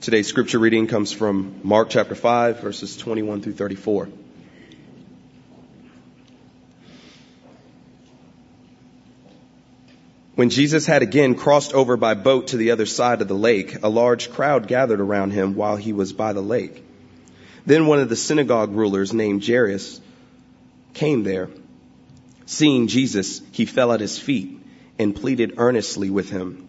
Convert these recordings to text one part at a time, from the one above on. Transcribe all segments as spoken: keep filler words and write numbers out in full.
Today's scripture reading comes from Mark chapter five, verses twenty-one through thirty-four. When Jesus had again crossed over by boat to the other side of the lake, a large crowd gathered around him while he was by the lake. Then one of the synagogue rulers named Jairus came there. Seeing Jesus, he fell at his feet and pleaded earnestly with him.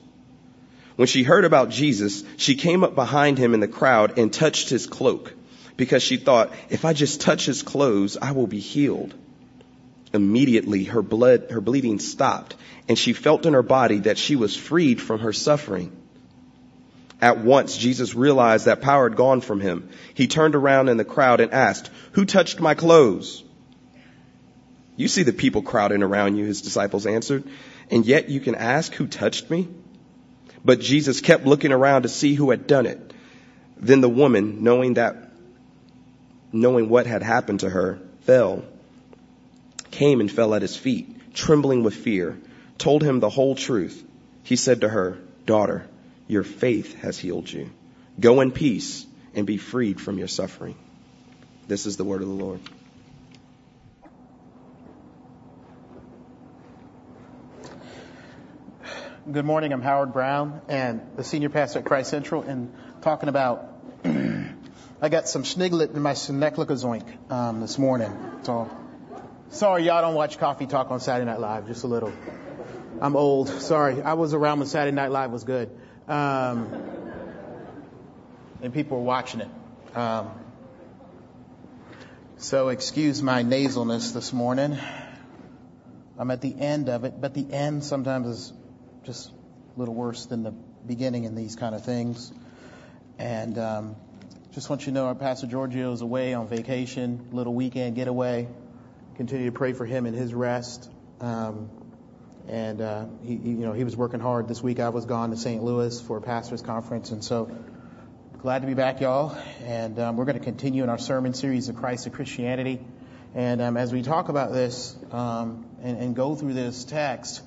When she heard about Jesus, she came up behind him in the crowd and touched his cloak, because she thought, if I just touch his clothes, I will be healed. Immediately, her blood, her bleeding stopped, and she felt in her body that she was freed from her suffering. At once, Jesus realized that power had gone from him. He turned around in the crowd and asked, "Who touched my clothes?" "You see the people crowding around you," his disciples answered, "and yet you can ask, 'Who touched me?'" But Jesus kept looking around to see who had done it. Then the woman, knowing that, knowing what had happened to her, fell, came and fell at his feet, trembling with fear, told him the whole truth. He said to her, "Daughter, your faith has healed you. Go in peace and be freed from your suffering." This is the word of the Lord. Good morning. I'm Howard Brown and the senior pastor at Christ Central, and talking about I got some schniglet in my schnecklickazoink um this morning. So sorry y'all don't watch Coffee Talk on Saturday Night Live, just a little. I'm old. Sorry. I was around when Saturday Night Live was good. Um and people were watching it. Um so excuse my nasalness this morning. I'm at the end of it, but the end sometimes is just a little worse than the beginning in these kind of things. And um, just want you to know our Pastor Giorgio is away on vacation, little weekend getaway. Continue to pray for him and his rest. Um, and, uh, he, you know, he was working hard this week. I was gone to Saint Louis for a pastor's conference. And so glad to be back, y'all. And um, we're going to continue in our sermon series, The Christ of Christianity. And um, as we talk about this um, and, and go through this text,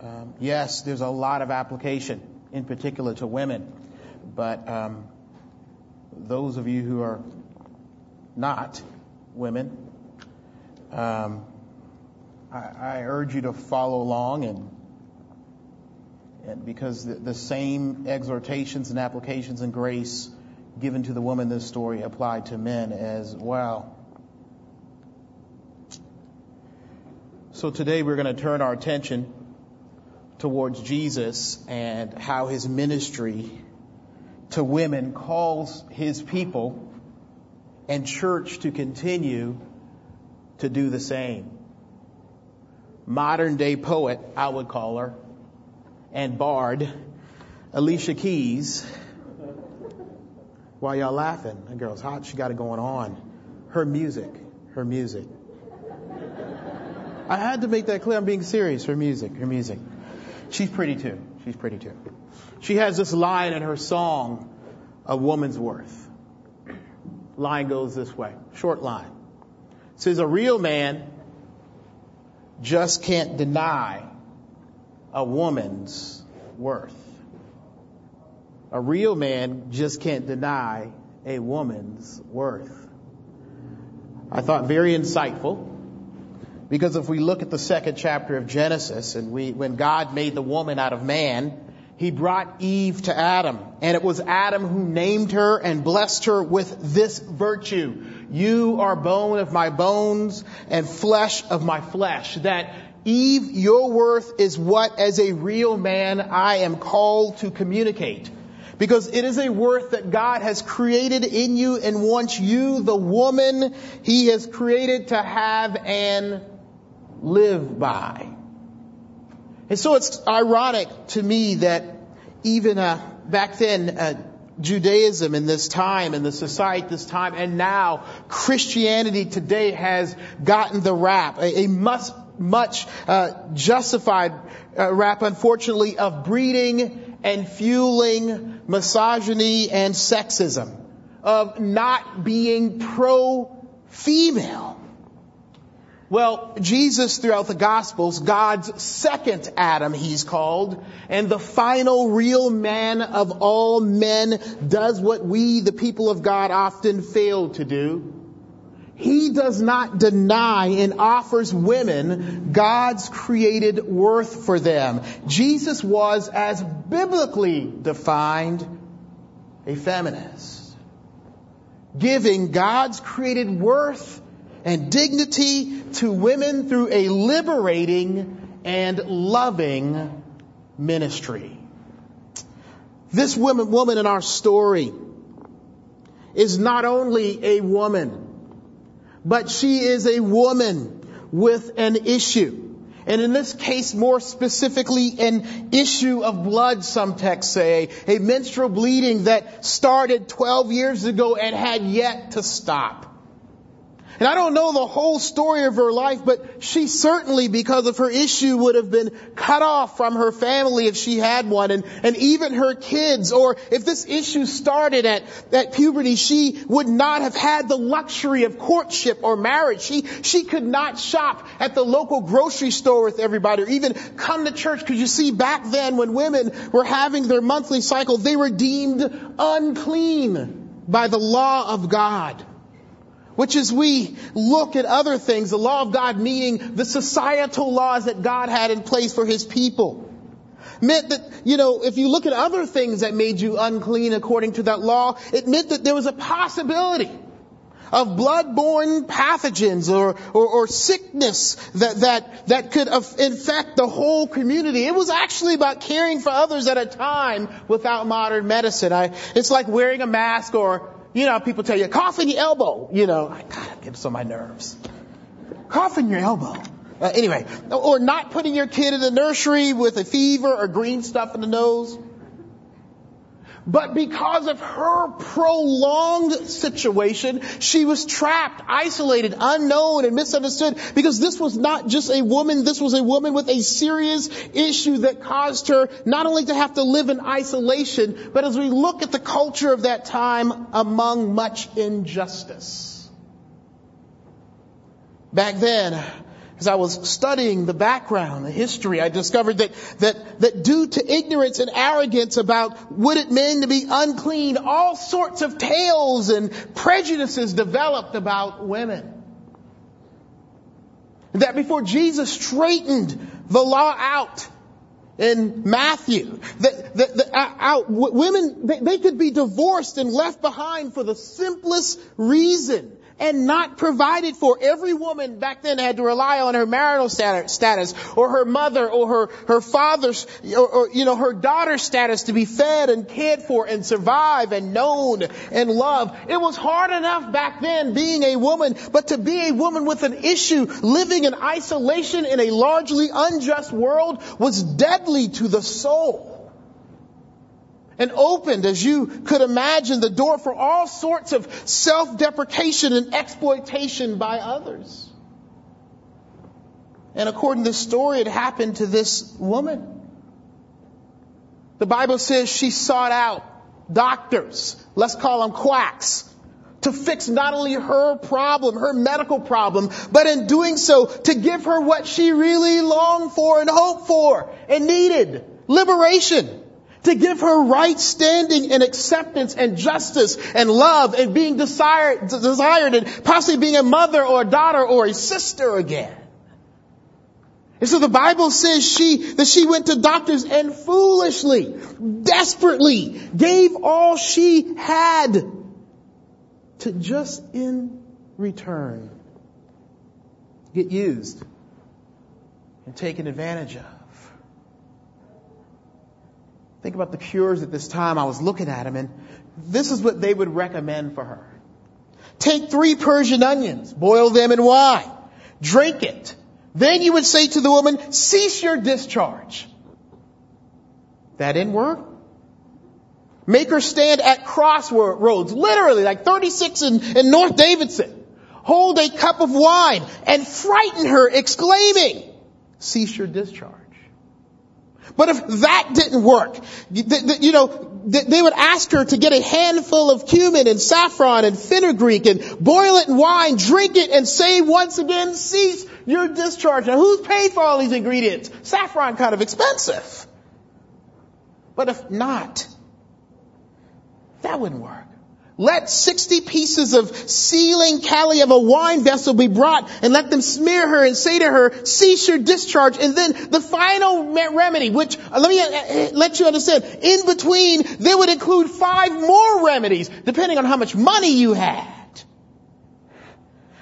Um, yes, there's a lot of application, in particular to women, but um, those of you who are not women, um, I, I urge you to follow along, and and because the, the same exhortations and applications and grace given to the woman in this story apply to men as well. So today we're going to turn our attention towards Jesus and how his ministry to women calls his people and church to continue to do the same. Modern day poet, I would call her, and bard, Alicia Keys. Why y'all laughing? That girl's hot. She got it going on. Her music, her music. I had to make that clear. I'm being serious. Her music, her music. She's pretty too. She's pretty too. She has this line in her song, A Woman's Worth. Line goes this way. Short line. It says, a real man just can't deny a woman's worth. A real man just can't deny a woman's worth. I thought very insightful. Because if we look at the second chapter of Genesis, and we, when God made the woman out of man, he brought Eve to Adam. And it was Adam who named her and blessed her with this virtue. You are bone of my bones and flesh of my flesh. That Eve, your worth is what as a real man I am called to communicate. Because it is a worth that God has created in you and wants you, the woman he has created, to have and live by. And so it's ironic to me that even uh, back then, uh, Judaism in this time, in the society at this time, and now Christianity today has gotten the rap, a, a must, much uh, justified uh, rap, unfortunately, of breeding and fueling misogyny and sexism, of not being pro-female. Well, Jesus, throughout the Gospels, God's second Adam, he's called, and the final real man of all men, does what we, the people of God, often fail to do. He does not deny and offers women God's created worth for them. Jesus was, as biblically defined, a feminist, giving God's created worth and dignity to women through a liberating and loving ministry. This woman, woman in our story is not only a woman, but she is a woman with an issue. And in this case, more specifically, an issue of blood, some texts say, a menstrual bleeding that started twelve years ago and had yet to stop. And I don't know the whole story of her life, but she certainly, because of her issue, would have been cut off from her family if she had one, and, and even her kids. Or if this issue started at, at puberty, she would not have had the luxury of courtship or marriage. She, she could not shop at the local grocery store with everybody, or even come to church. Because you see, back then when women were having their monthly cycle, they were deemed unclean by the law of God. Which is, we look at other things, the law of God, meaning the societal laws that God had in place for his people, meant that, you know, if you look at other things that made you unclean according to that law, it meant that there was a possibility of blood-borne pathogens or, or, or sickness that, that, that could infect the whole community. It was actually about caring for others at a time without modern medicine. I, it's like wearing a mask, or you know, people tell you, cough in your elbow. You know, I gotta get some of my nerves. Cough in your elbow. Uh, anyway, or not putting your kid in the nursery with a fever or green stuff in the nose. But because of her prolonged situation, she was trapped, isolated, unknown, and misunderstood. Because this was not just a woman, this was a woman with a serious issue that caused her not only to have to live in isolation, but as we look at the culture of that time, among much injustice. Back then, as I was studying the background, the history, I discovered that, that, that due to ignorance and arrogance about what it meant to be unclean, all sorts of tales and prejudices developed about women. That before Jesus straightened the law out in Matthew, that, that, that out, women, they, they could be divorced and left behind for the simplest reason. And not provided for. Every woman back then had to rely on her marital status, or her mother, or her, her father's, or, or, you know, her daughter's status to be fed and cared for and survive and known and loved. It was hard enough back then being a woman, but to be a woman with an issue, living in isolation in a largely unjust world, was deadly to the soul. And opened, as you could imagine, the door for all sorts of self-deprecation and exploitation by others. And according to the story, it happened to this woman. The Bible says she sought out doctors, let's call them quacks, to fix not only her problem, her medical problem, but in doing so, to give her what she really longed for and hoped for and needed, liberation. To give her right standing and acceptance and justice and love and being desired, desired and possibly being a mother or a daughter or a sister again. And so the Bible says she, that she went to doctors and foolishly, desperately gave all she had to just in return get used and taken advantage of. Think about the cures at this time. I was looking at them, and this is what they would recommend for her. Take three Persian onions, boil them in wine, drink it. Then you would say to the woman, cease your discharge. That didn't work. Make her stand at crossroads, literally like thirty-six in, in North Davidson. Hold a cup of wine and frighten her, exclaiming, "Cease your discharge." But if that didn't work, th- th- you know, th- they would ask her to get a handful of cumin and saffron and fenugreek and boil it in wine, drink it, and say once again, "Cease your discharge." Now, who's paid for all these ingredients? Saffron kind of expensive. But if not, that wouldn't work. Let sixty pieces of sealing calli of a wine vessel be brought, and let them smear her and say to her, "Cease your discharge." And then the final remedy, which let me let you understand, in between, they would include five more remedies, depending on how much money you had.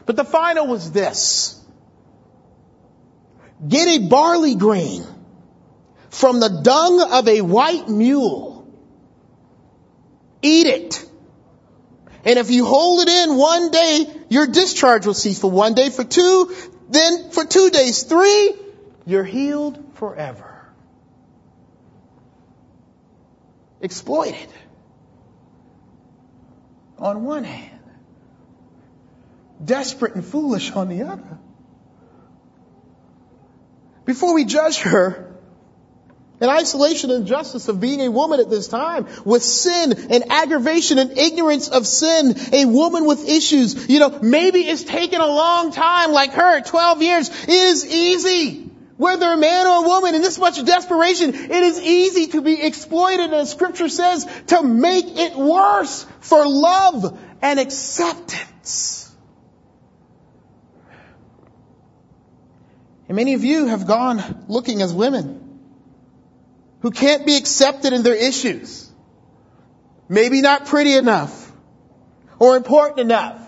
But the final was this. Get a barley grain from the dung of a white mule. Eat it. And if you hold it in one day, your discharge will cease for one day, for two, then for two days, three, you're healed forever. Exploit it. On one hand. Desperate and foolish on the other. Before we judge her, in isolation and injustice of being a woman at this time, with sin and aggravation and ignorance of sin, a woman with issues, you know, maybe it's taken a long time like her, twelve years, it is easy, whether a man or a woman, in this much desperation, it is easy to be exploited, as Scripture says, to make it worse for love and acceptance. And many of you have gone looking as women who can't be accepted in their issues. Maybe not pretty enough, or important enough,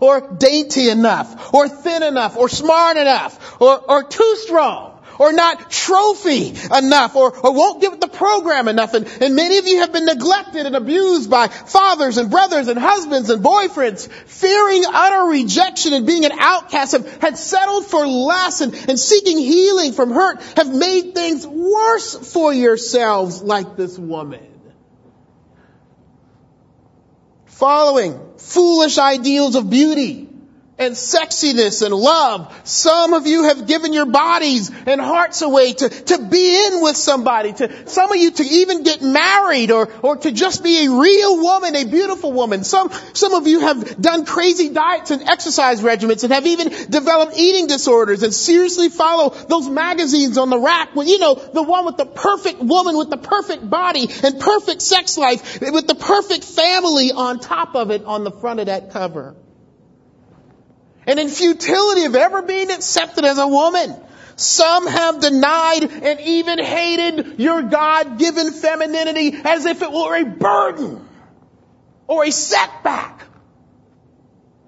or dainty enough, or thin enough, or smart enough, or, or too strong, or not trophy enough, or, or won't get with the program enough. And, and many of you have been neglected and abused by fathers and brothers and husbands and boyfriends, fearing utter rejection and being an outcast, have had settled for less and, and seeking healing from hurt, have made things worse for yourselves like this woman. Following foolish ideals of beauty and sexiness and love. Some of you have given your bodies and hearts away to, to be in with somebody, to some of you to even get married or, or to just be a real woman, a beautiful woman. Some, some of you have done crazy diets and exercise regimens and have even developed eating disorders and seriously follow those magazines on the rack. Well, you know, the one with the perfect woman with the perfect body and perfect sex life with the perfect family on top of it on the front of that cover. And in futility of ever being accepted as a woman, some have denied and even hated your God-given femininity as if it were a burden or a setback.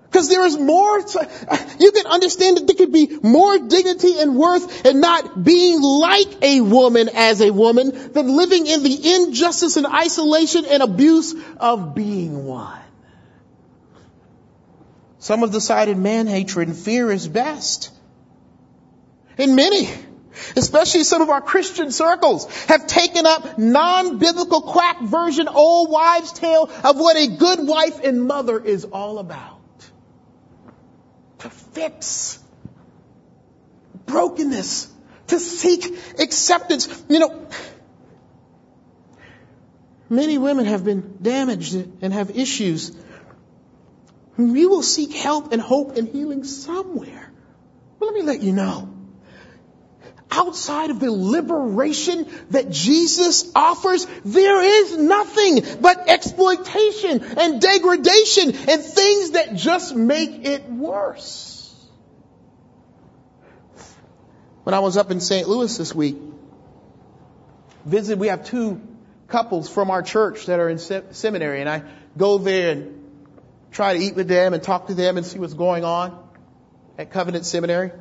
Because there is more, to, you can understand that there could be more dignity and worth in not being like a woman as a woman than living in the injustice and isolation and abuse of being one. Some have decided man hatred and fear is best. And many, especially some of our Christian circles, have taken up non-biblical quack version old wives' tale of what a good wife and mother is all about. To fix brokenness, to seek acceptance. You know, many women have been damaged and have issues. We will seek help and hope and healing somewhere. Well, let me let you know. Outside of the liberation that Jesus offers, there is nothing but exploitation and degradation and things that just make it worse. When I was up in Saint Louis this week, visited, we have two couples from our church that are in seminary, and I go there and try to eat with them and talk to them and see what's going on at Covenant Seminary.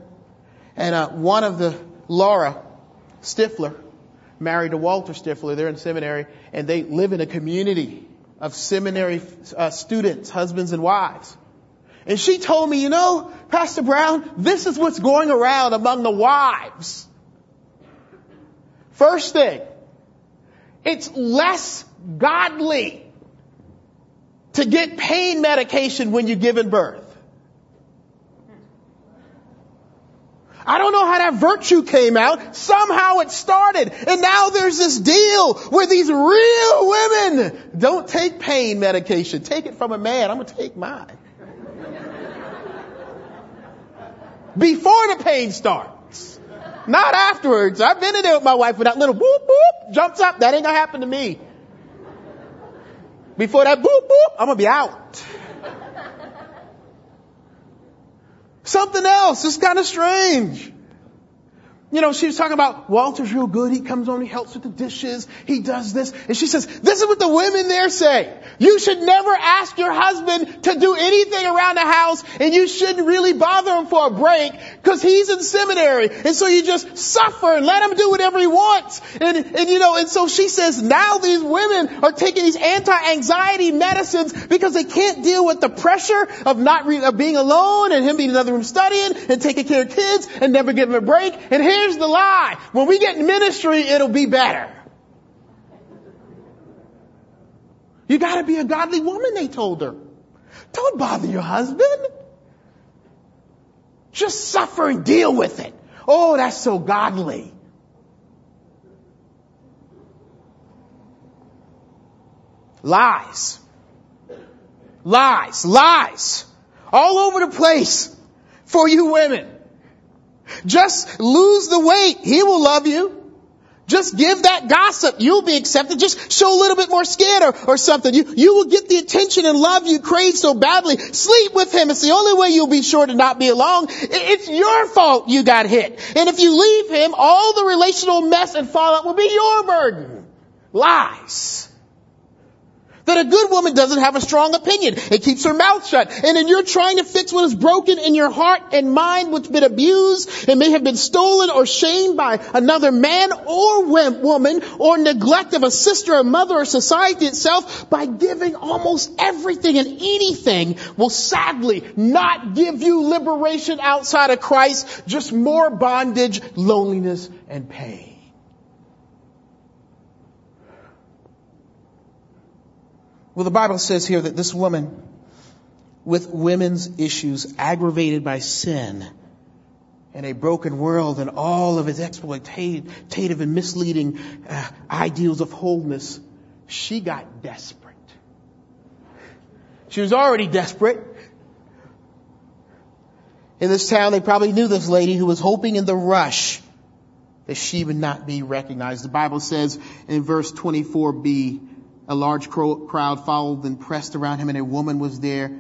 And uh, one of the, Laura Stifler, married to Walter Stifler. They're in seminary, and they live in a community of seminary uh, students, husbands and wives. And she told me, you know, Pastor Brown, this is what's going around among the wives. First thing, It's less godly to get pain medication when you're giving birth. I don't know how that virtue came out. Somehow it started. And now there's this deal where these real women don't take pain medication. Take it from a man. I'm going to take mine. Before the pain starts. Not afterwards. I've been in there with my wife with that little whoop whoop jumps up. That ain't going to happen to me. Before that whoop whoop, I'm going to be out. Something else. It's kind of strange. You know, she was talking about Walter's real good. He comes on, he helps with the dishes. He does this. And she says, this is what the women there say. You should never ask your husband to do anything around the house, and you shouldn't really bother him for a break because he's in seminary. And so you just suffer and let him do whatever he wants. And, and you know, and so she says now these women are taking these anti-anxiety medicines because they can't deal with the pressure of not re- of being alone and him being in another room studying and taking care of kids and never giving a break. And here Here's the lie. When we get in ministry, it'll be better. You got to be a godly woman, they told her. Don't bother your husband. Just suffer and deal with it. Oh, that's so godly. Lies. Lies. Lies. All over the place for you women. Just lose the weight. He will love you. Just give that gossip. You'll be accepted. Just show a little bit more skin or, or something. You, you will get the attention and love you crave so badly. Sleep with him. It's the only way you'll be sure to not be alone. It's your fault you got hit. And if you leave him, all the relational mess and fallout will be your burden. Lies. That a good woman doesn't have a strong opinion. It keeps her mouth shut. And then you're trying to fix what is broken in your heart and mind, which has been abused and may have been stolen or shamed by another man or woman, or neglect of a sister or mother or society itself, by giving almost everything and anything will sadly not give you liberation outside of Christ, just more bondage, loneliness, and pain. Well, the Bible says here that this woman with women's issues aggravated by sin and a broken world and all of its exploitative and misleading uh, ideals of wholeness, she got desperate. She was already desperate. In this town, they probably knew this lady who was hoping in the rush that she would not be recognized. The Bible says in verse twenty-four b, a large crowd followed and pressed around him, and a woman was there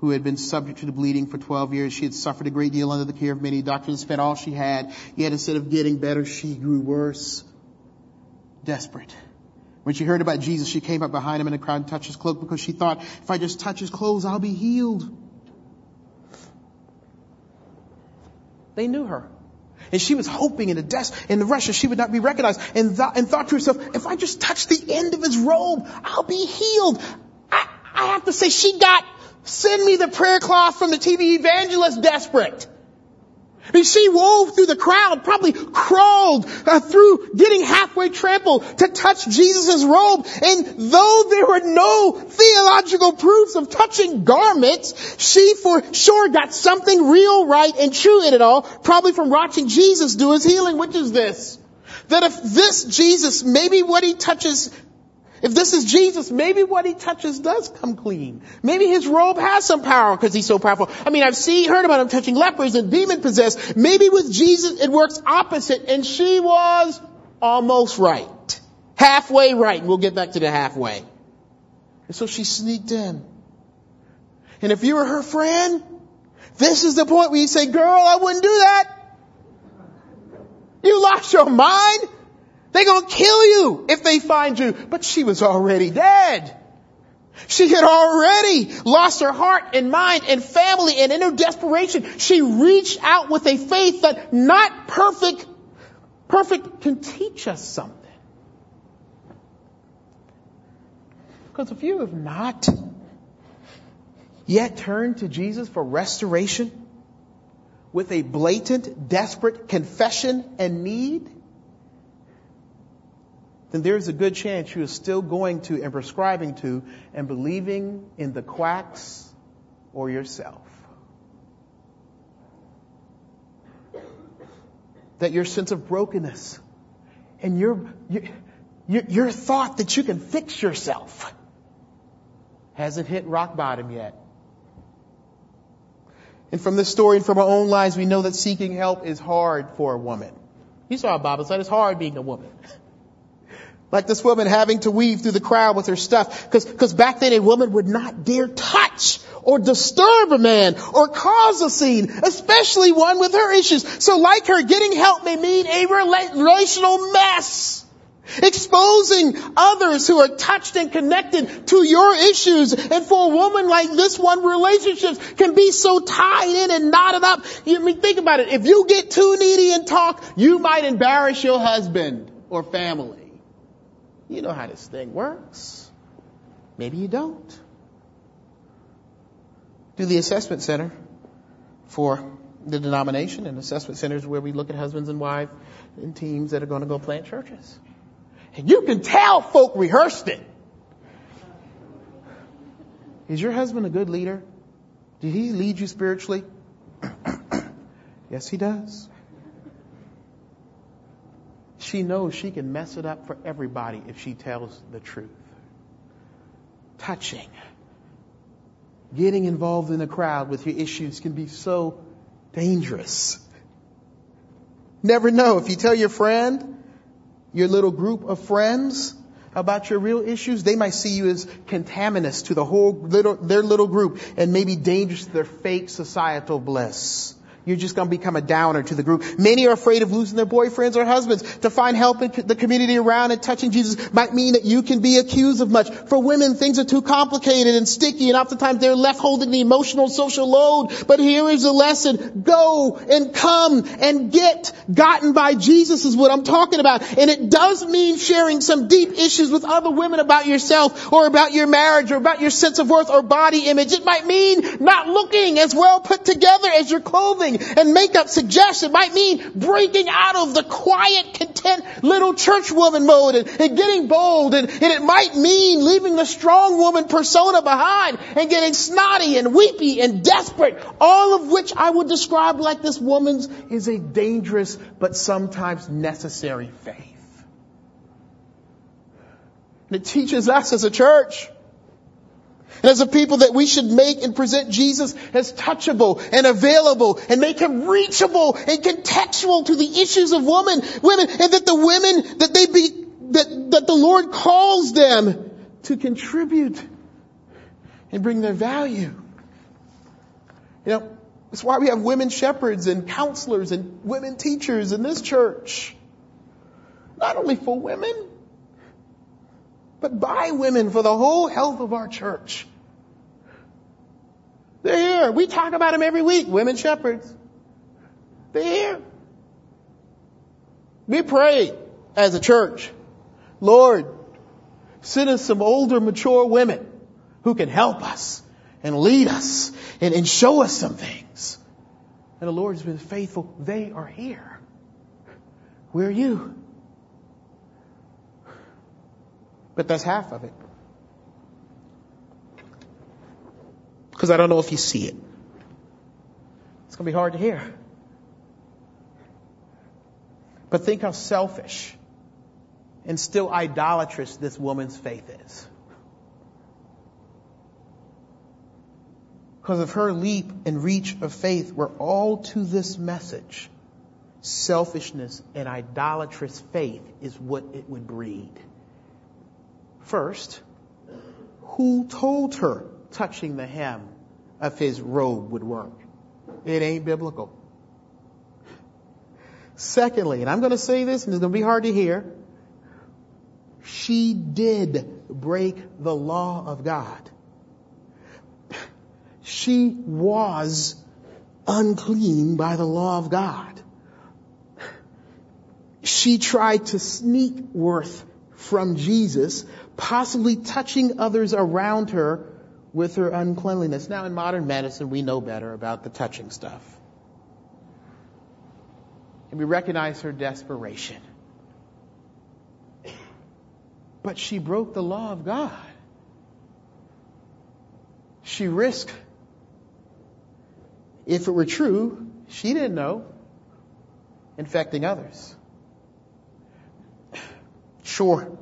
who had been subject to the bleeding for twelve years. She had suffered a great deal under the care of many doctors and spent all she had. Yet instead of getting better, she grew worse, desperate. When she heard about Jesus, she came up behind him in the crowd and touched his cloak, because she thought, if I just touch his clothes, I'll be healed. They knew her. And she was hoping in the dust, in the rush, she would not be recognized. And, th- and thought to herself, if I just touch the end of his robe, I'll be healed. I, I have to say, she got, send me the prayer cloth from the T V evangelist desperate. I mean, she wove through the crowd, probably crawled uh, through, getting halfway trampled to touch Jesus' robe. And though there were no theological proofs of touching garments, she for sure got something real, right, and true in it all, probably from watching Jesus do his healing, which is this. That if this Jesus, maybe what he touches, if this is Jesus, maybe what he touches does come clean. Maybe his robe has some power because he's so powerful. I mean, I've seen, heard about him touching lepers and demon-possessed. Maybe with Jesus it works opposite. And she was almost right. Halfway right. And we'll get back to the halfway. And so she sneaked in. And if you were her friend, this is the point where you say, girl, I wouldn't do that. You lost your mind. They're going to kill you if they find you. But she was already dead. She had already lost her heart and mind and family, and in her desperation, she reached out with a faith that not perfect, perfect can teach us something. Because if you have not yet turned to Jesus for restoration with a blatant, desperate confession and need, then there's a good chance you are still going to and prescribing to and believing in the quacks or yourself. That your sense of brokenness and your, your, your, your thought that you can fix yourself hasn't hit rock bottom yet. And from this story and from our own lives, we know that seeking help is hard for a woman. You saw a Bible study. It's hard being a woman. Like this woman having to weave through the crowd with her stuff. Because because back then a woman would not dare touch or disturb a man or cause a scene, especially one with her issues. So like her, getting help may mean a rela- relational mess. Exposing others who are touched and connected to your issues. And for a woman like this one, relationships can be so tied in and knotted up. I mean, think about it. If you get too needy and talk, you might embarrass your husband or family. You know how this thing works. Maybe you don't. Do the assessment center for the denomination, and assessment centers where we look at husbands and wives and teams that are going to go plant churches. And you can tell folk rehearsed it. Is your husband a good leader? Did he lead you spiritually? Yes, he does. She knows she can mess it up for everybody if she tells the truth. Touching. Getting involved in a crowd with your issues can be so dangerous. Never know. If you tell your friend, your little group of friends about your real issues, they might see you as contaminous to the whole little, their little group and maybe dangerous to their fake societal bliss. You're just going to become a downer to the group. Many are afraid of losing their boyfriends or husbands. To find help in the community around and touching Jesus might mean that you can be accused of much. For women, things are too complicated and sticky, and oftentimes they're left holding the emotional social load. But here is the lesson. Go and come and get gotten by Jesus is what I'm talking about. And it does mean sharing some deep issues with other women about yourself or about your marriage or about your sense of worth or body image. It might mean not looking as well put together as your clothing and makeup suggests. It might mean breaking out of the quiet, content little church woman mode and, and getting bold. And, and it might mean leaving the strong woman persona behind and getting snotty and weepy and desperate. All of which I would describe like this woman's is a dangerous but sometimes necessary faith. And it teaches us as a church and as a people that we should make and present Jesus as touchable and available and make him reachable and contextual to the issues of women, women, and that the women that they be, that, that the Lord calls them to contribute and bring their value. You know, that's why we have women shepherds and counselors and women teachers in this church. Not only for women, but by women for the whole health of our church. They're here. We talk about them every week. Women shepherds. They're here. We pray as a church, Lord, send us some older, mature women who can help us and lead us and, and show us some things. And the Lord has been faithful. They are here. Where are you? But that's half of it. Because I don't know if you see it. It's going to be hard to hear. But think how selfish and still idolatrous this woman's faith is. Because if her leap and reach of faith were all to this message, selfishness and idolatrous faith is what it would breed. First, who told her touching the hem of his robe would work? It ain't biblical. Secondly, and I'm going to say this and it's going to be hard to hear, she did break the law of God. She was unclean by the law of God. She tried to sneak worth from Jesus, possibly touching others around her with her uncleanliness. Now, in modern medicine, we know better about the touching stuff. And we recognize her desperation. But she broke the law of God. She risked, if it were true, she didn't know, infecting others. Sure,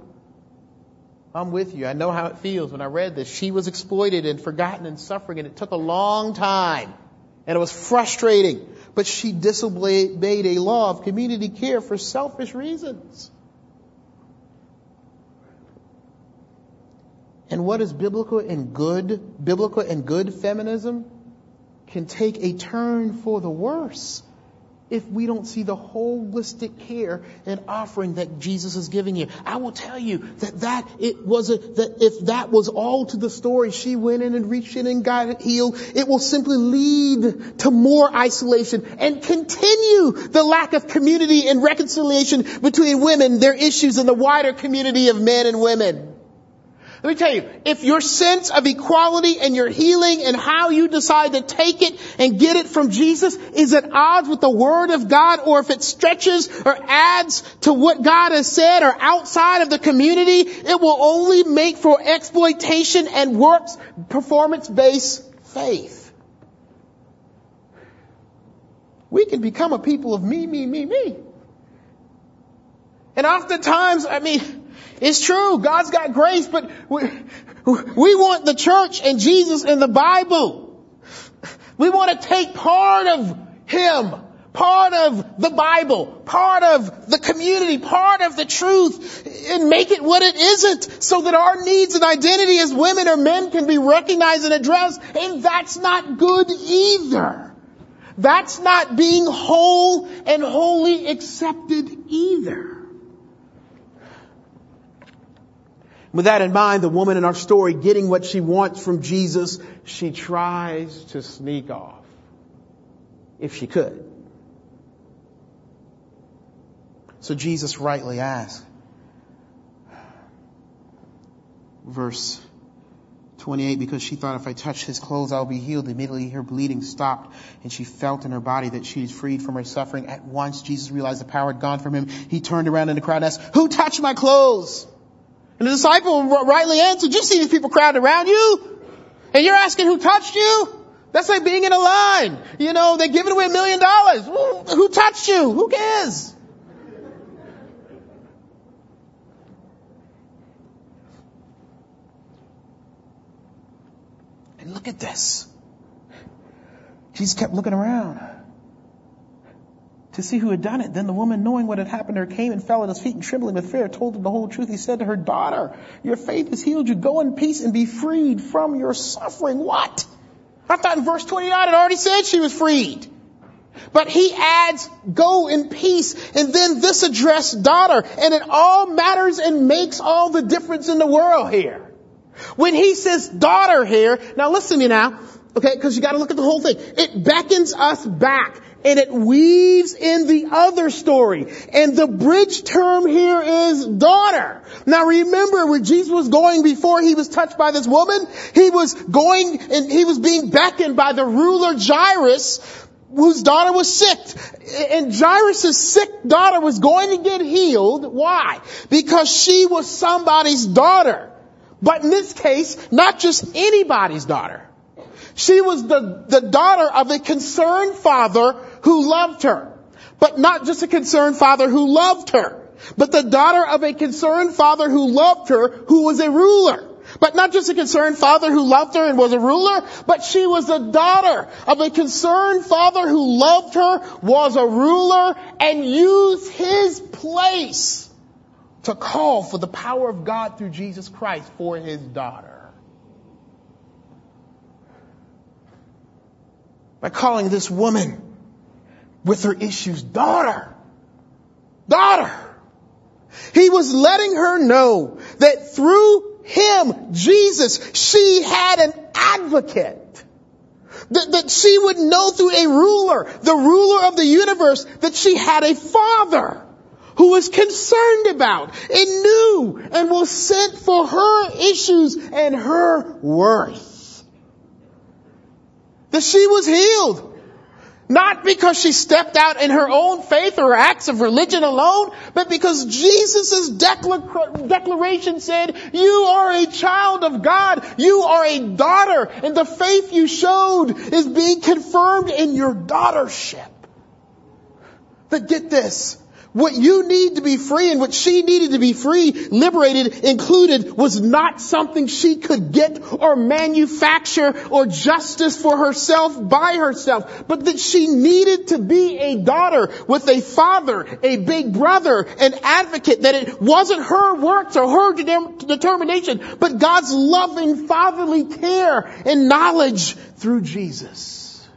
I'm with you. I know how it feels when I read this. She was exploited and forgotten and suffering, and it took a long time. And it was frustrating. But she disobeyed a law of community care for selfish reasons. And what is biblical and good, biblical and good feminism can take a turn for the worse if we don't see the holistic care and offering that Jesus is giving you. I will tell you that that it was a, that if that was all to the story, she went in and reached in and got healed, it will simply lead to more isolation and continue the lack of community and reconciliation between women, their issues, and the wider community of men and women. Let me tell you, if your sense of equality and your healing and how you decide to take it and get it from Jesus is at odds with the Word of God, or if it stretches or adds to what God has said or outside of the community, it will only make for exploitation and works performance-based faith. We can become a people of me, me, me, me. And oftentimes, I mean... It's true. God's got grace, but we, we want the church and Jesus and the Bible. We want to take part of Him, part of the Bible, part of the community, part of the truth, and make it what it isn't, so that our needs and identity as women or men can be recognized and addressed. And that's not good either. That's not being whole and wholly accepted either. With that in mind, the woman in our story getting what she wants from Jesus, she tries to sneak off, if she could. So Jesus rightly asks, verse twenty-eight, because she thought, if I touch his clothes, I'll be healed. Immediately her bleeding stopped, and she felt in her body that she was freed from her suffering. At once, Jesus realized the power had gone from him. He turned around in the crowd and asked, who touched my clothes? And the disciple rightly answered, you see these people crowding around you? And you're asking who touched you? That's like being in a line. You know, they're giving away a million dollars. Who touched you? Who cares? And look at this. Jesus kept looking around to see who had done it. Then the woman, knowing what had happened to her, came and fell at his feet, and trembling with fear, told him the whole truth. He said to her, daughter, your faith has healed you. Go in peace and be freed from your suffering. What? I thought in verse twenty-nine it already said she was freed. But he adds, go in peace. And then this address, daughter. And it all matters and makes all the difference in the world here. When he says daughter here, now listen to me now, okay, because you got to look at the whole thing. It beckons us back. And it weaves in the other story. And the bridge term here is daughter. Now remember, where Jesus was going before he was touched by this woman, he was going and he was being beckoned by the ruler Jairus, whose daughter was sick. And Jairus' sick daughter was going to get healed. Why? Because she was somebody's daughter. But in this case, not just anybody's daughter. She was the, the daughter of a concerned father who loved her. But not just a concerned father who loved her, but the daughter of a concerned father who loved her, who was a ruler. But not just a concerned father who loved her and was a ruler, but she was the daughter of a concerned father who loved her, was a ruler, and used his place to call for the power of God through Jesus Christ for his daughter. By calling this woman with her issues daughter, daughter, he was letting her know that through him, Jesus, she had an advocate. That, that she would know through a ruler, the ruler of the universe, that she had a father who was concerned about and knew and was sent for her issues and her worth. That she was healed. Not because she stepped out in her own faith or acts of religion alone, but because Jesus' declar- declaration said, you are a child of God. You are a daughter. And the faith you showed is being confirmed in your daughtership. But get this. What you need to be free and what she needed to be free, liberated, included, was not something she could get or manufacture or justice for herself by herself, but that she needed to be a daughter with a father, a big brother, an advocate, that it wasn't her works or her de- determination, but God's loving fatherly care and knowledge through Jesus.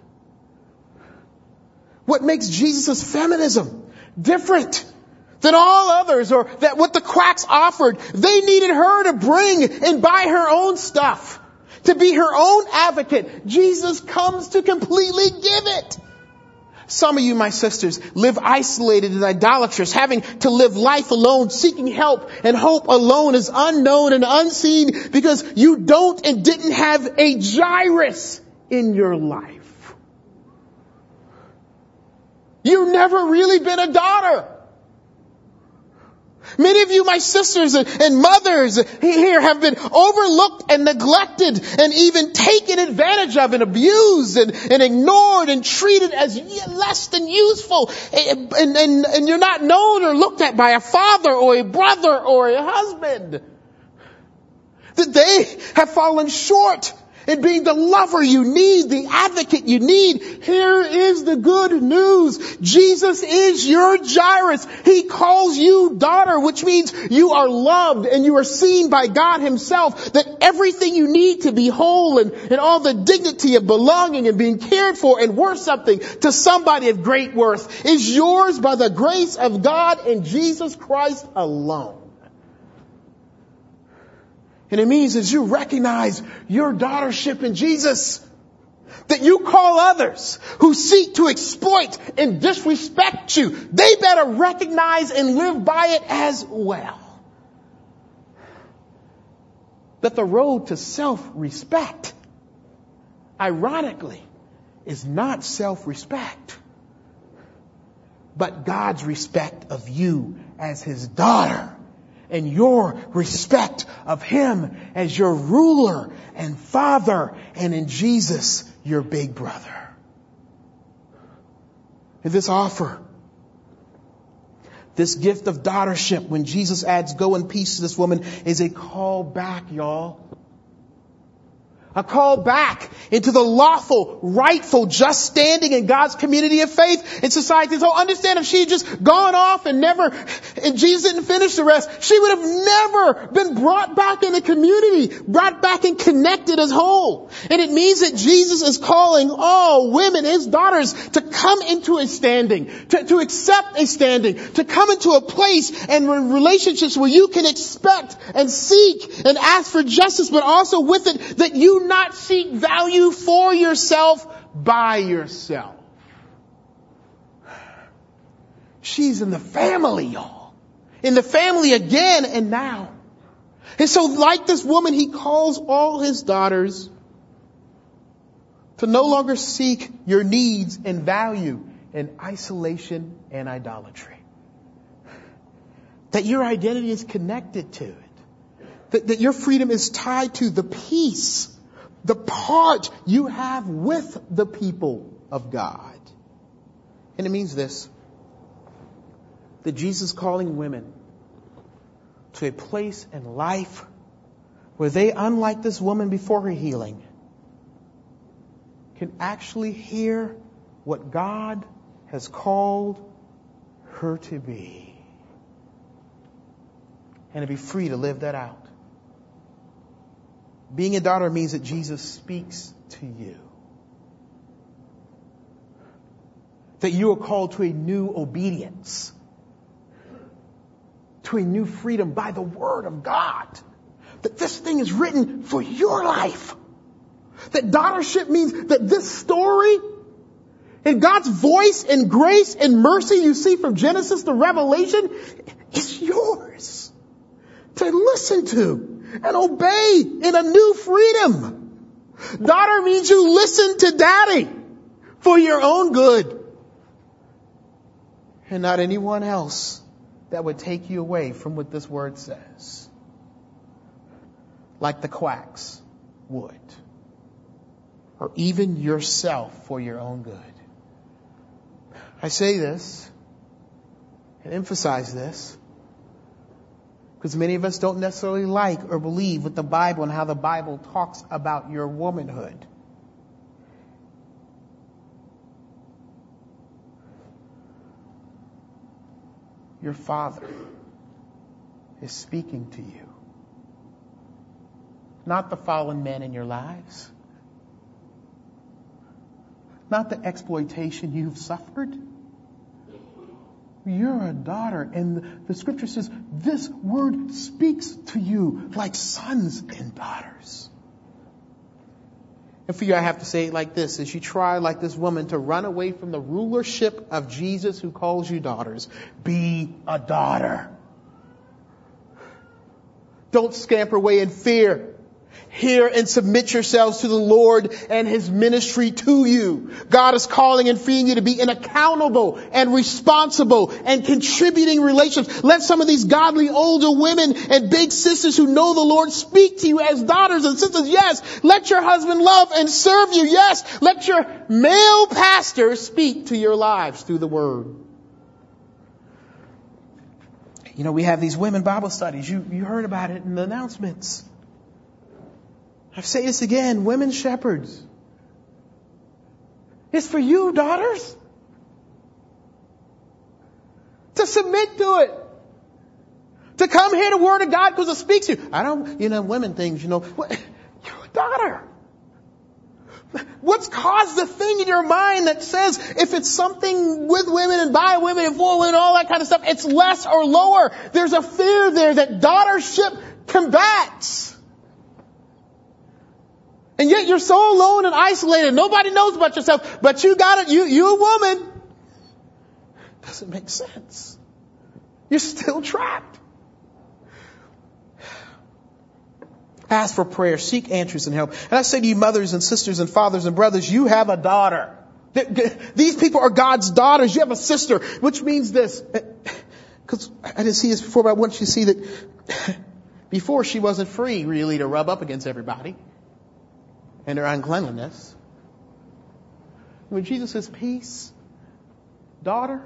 What makes Jesus' feminism different than all others, or that what the quacks offered? They needed her to bring and buy her own stuff, to be her own advocate. Jesus comes to completely give it. Some of you, my sisters, live isolated and idolatrous, having to live life alone, seeking help and hope alone is unknown and unseen because you don't and didn't have a Jairus in your life. You've never really been a daughter. Many of you, my sisters and mothers here, have been overlooked and neglected and even taken advantage of and abused and, and ignored and treated as less than useful. And, and, and you're not known or looked at by a father or a brother or a husband. That they have fallen short and being the lover you need, the advocate you need. Here is the good news. Jesus is your Jairus. He calls you daughter, which means you are loved and you are seen by God himself, that everything you need to be whole and, and all the dignity of belonging and being cared for and worth something to somebody of great worth is yours by the grace of God and Jesus Christ alone. And it means as you recognize your daughtership in Jesus, that you call others who seek to exploit and disrespect you, they better recognize and live by it as well. That the road to self-respect, ironically, is not self-respect, but God's respect of you as his daughter, and your respect of him as your ruler and father, and in Jesus, your big brother. And this offer, this gift of daughtership, when Jesus adds, go in peace to this woman, is a call back, y'all. A call back into the lawful, rightful, just standing in God's community of faith in society. So understand, if she had just gone off and never, and Jesus didn't finish the rest, she would have never been brought back in the community, brought back and connected as whole. And it means that Jesus is calling all women, his daughters, to come into a standing, to, to accept a standing, to come into a place and relationships where you can expect and seek and ask for justice, but also with it that you not seek value for yourself by yourself. She's in the family, y'all. In the family again and now. And so like this woman, he calls all his daughters to no longer seek your needs and value in isolation and idolatry. That your identity is connected to it. That, that your freedom is tied to the peace, the part you have with the people of God. And it means this, that Jesus is calling women to a place in life where they, unlike this woman before her healing, can actually hear what God has called her to be, and to be free to live that out. Being a daughter means that Jesus speaks to you. That you are called to a new obedience. To a new freedom by the word of God. That this thing is written for your life. That daughtership means that this story and God's voice and grace and mercy you see from Genesis to Revelation is yours to listen to and obey in a new freedom. Daughter means you listen to daddy. for your own good and not anyone else that would take you away from what this word says, like the quacks would, or even yourself for your own good. I say this and emphasize this because many of us don't necessarily like or believe what the Bible and how the Bible talks about your womanhood. Your Father is speaking to you. Not the fallen men in your lives. Not the exploitation you've suffered. You're a daughter, and the, the scripture says this word speaks to you like sons and daughters. And for you, I have to say it like this. As you try, like this woman, to run away from the rulership of Jesus who calls you daughters, be a daughter. Don't scamper away in fear. Hear and submit yourselves to the Lord and His ministry to you. God is calling and freeing you to be an accountable and responsible and contributing relationships. Let some of these godly older women and big sisters who know the Lord speak to you as daughters and sisters. Yes, let your husband love and serve you. Yes, let your male pastor speak to your lives through the word. You know, we have these women Bible studies. You, you heard about it in the announcements. I say this again, women shepherds. It's for you, daughters, to submit to it. To come hear the word of God because it speaks to you. I don't, you know, women things, you know. What, you're a daughter. What's caused the thing in your mind that says if it's something with women and by women and for women, all that kind of stuff, it's less or lower. There's a fear there that daughtership combats. And yet you're so alone and isolated. Nobody knows about yourself, but you got it. You, you a woman. Doesn't make sense. You're still trapped. Ask for prayer. Seek answers and help. And I say to you, mothers and sisters and fathers and brothers, you have a daughter. These people are God's daughters. You have a sister, which means this. Because I didn't see this before, but I want you to see that before she wasn't free really to rub up against everybody and their uncleanliness. When Jesus says, peace, daughter,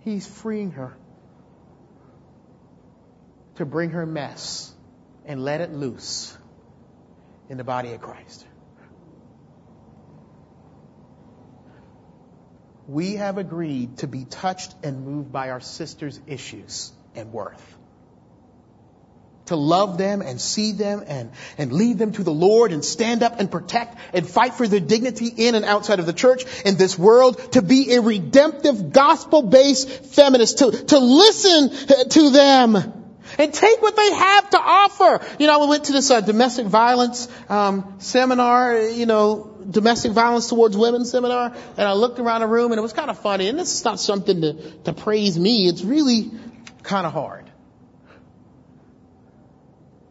He's freeing her to bring her mess and let it loose in the body of Christ. We have agreed to be touched and moved by our sisters' issues and worth. To love them and see them and, and lead them to the Lord and stand up and protect and fight for their dignity in and outside of the church, in this world, to be a redemptive, gospel-based feminist, to, to listen to them and take what they have to offer. You know, we went to this uh, domestic violence um, seminar, you know, domestic violence towards women seminar, and I looked around the room and it was kind of funny. And this is not something to, to praise me. It's really kind of hard.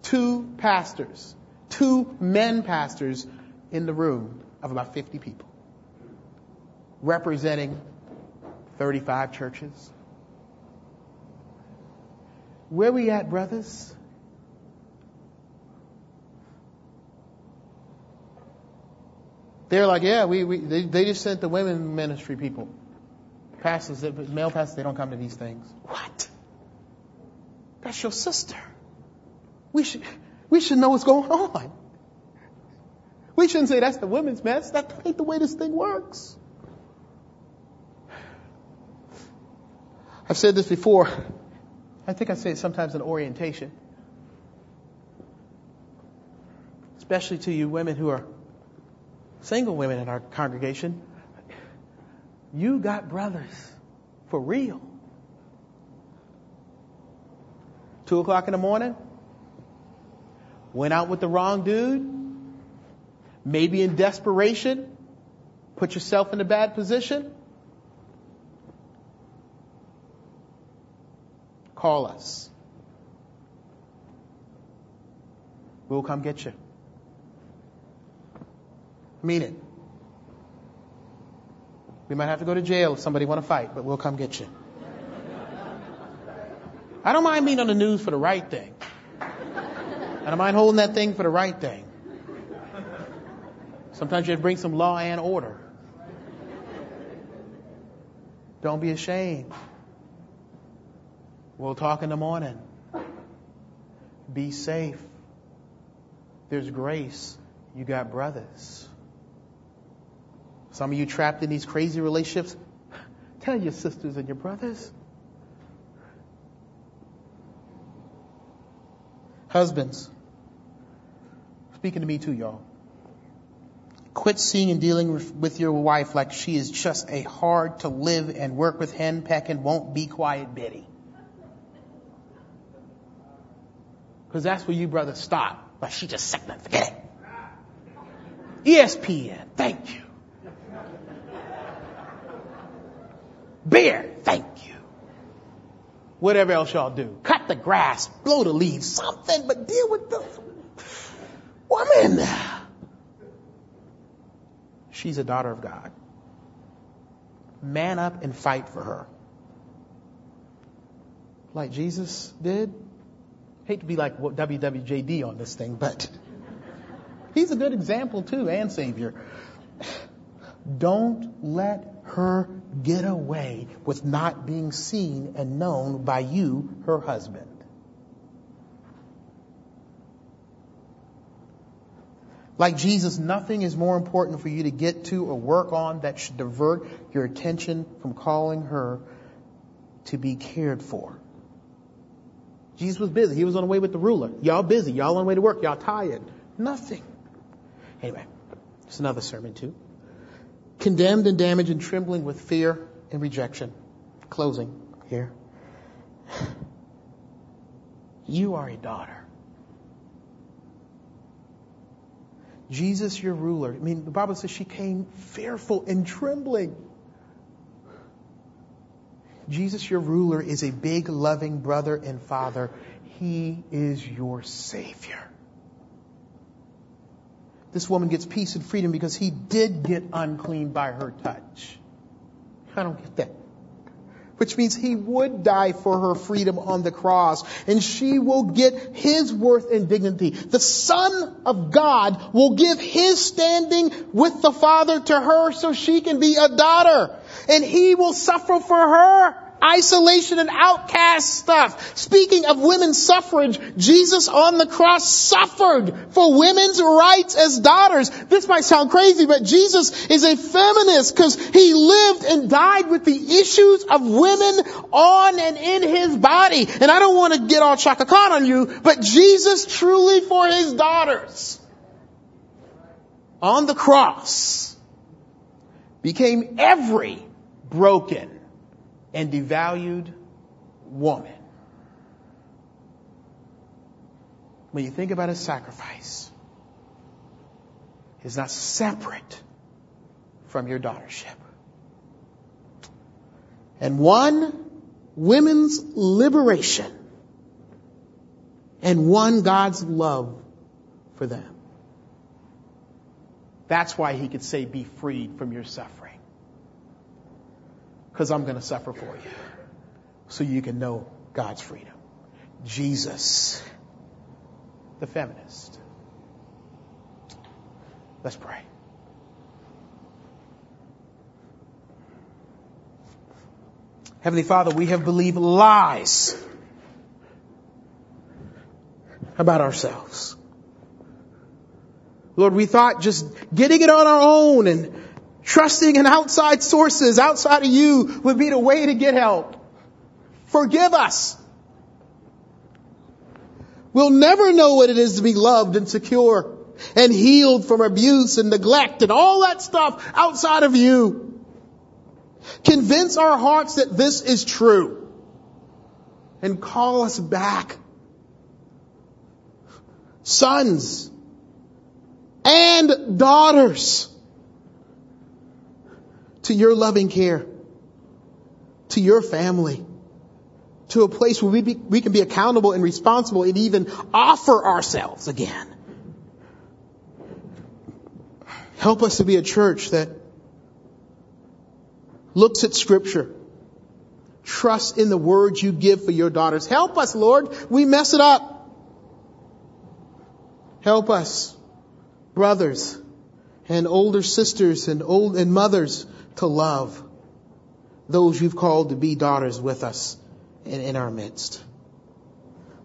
Two pastors, two men pastors in the room of about fifty people, representing thirty-five churches. Where we at, brothers? They're like, yeah, we, we they, they just sent the women ministry people. Pastors, male pastors, they don't come to these things. What? That's your sister. We should, we should know what's going on. We shouldn't say that's the women's mess. That ain't the way this thing works. I've said this before. I think I say it sometimes in orientation. Especially to you women who are single women in our congregation. You got brothers for real. Two o'clock in the morning. Went out with the wrong dude, maybe in desperation, put yourself in a bad position. Call us. We'll come get you. Mean it. We might have to go to jail if somebody want to fight, but we'll come get you. I don't mind being on the news for the right thing. I don't mind holding that thing for the right thing. Sometimes you have to bring some law and order. Don't be ashamed. We'll talk in the morning. Be safe. There's grace. You got brothers. Some of you trapped in these crazy relationships. Tell your sisters and your brothers. Husbands, speaking to me too, y'all. Quit seeing and dealing with your wife like she is just a hard to live and work with henpeck and won't be quiet Betty. Because that's where you brothers stop. But she just second, forget it. E S P N, thank you. Beer, thank you. Whatever else y'all do. Cut the grass, blow the leaves, something, but deal with the woman. She's a daughter of God. Man up and fight for her. Like Jesus did. Hate to be like W W J D on this thing, but he's a good example too, and Savior. Don't let her get away with not being seen and known by you, her husband. Like Jesus, nothing is more important for you to get to or work on that should divert your attention from calling her to be cared for. Jesus was busy. He was on the way with the ruler. Y'all busy. Y'all on the way to work. Y'all tired. Nothing. Anyway, it's another sermon too. Condemned and damaged and trembling with fear and rejection. Closing here. You are a daughter. Jesus, your ruler. I mean, the Bible says she came fearful and trembling. Jesus, your ruler, is a big, loving brother and father. He is your Savior. This woman gets peace and freedom because he did get unclean by her touch. I don't get that. Which means he would die for her freedom on the cross, and she will get his worth and dignity. The Son of God will give his standing with the Father to her so she can be a daughter, and he will suffer for her. Isolation and outcast stuff. Speaking of women's suffrage, Jesus on the cross suffered for women's rights as daughters. This might sound crazy, but Jesus is a feminist because he lived and died with the issues of women on and in his body. And I don't want to get all Chaka Khan on you, but Jesus truly for his daughters on the cross became every broken and devalued woman. When you think about his sacrifice, it's not separate from your daughtership. And one women's liberation and one God's love for them. That's why he could say, be freed from your suffering. Because I'm going to suffer for you so you can know God's freedom. Jesus, the feminist. Let's pray. Heavenly Father, we have believed lies about ourselves. Lord, we thought just getting it on our own and trusting in outside sources, outside of you, would be the way to get help. Forgive us. We'll never know what it is to be loved and secure and healed from abuse and neglect and all that stuff outside of you. Convince our hearts that this is true and call us back. Sons and daughters, to your loving care, to your family, to a place where we, be, we can be accountable and responsible and even offer ourselves again. Help us to be a church that looks at Scripture. Trust in the words you give for your daughters. Help us, Lord. We mess it up. Help us, brothers and older sisters and old and mothers, to love those you've called to be daughters with us and in our midst.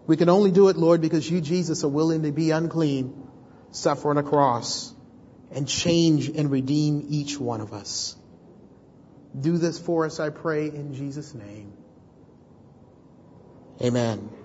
We can only do it, Lord, because you, Jesus, are willing to be unclean, suffer on a cross, and change and redeem each one of us. Do this for us, I pray, in Jesus' name. Amen.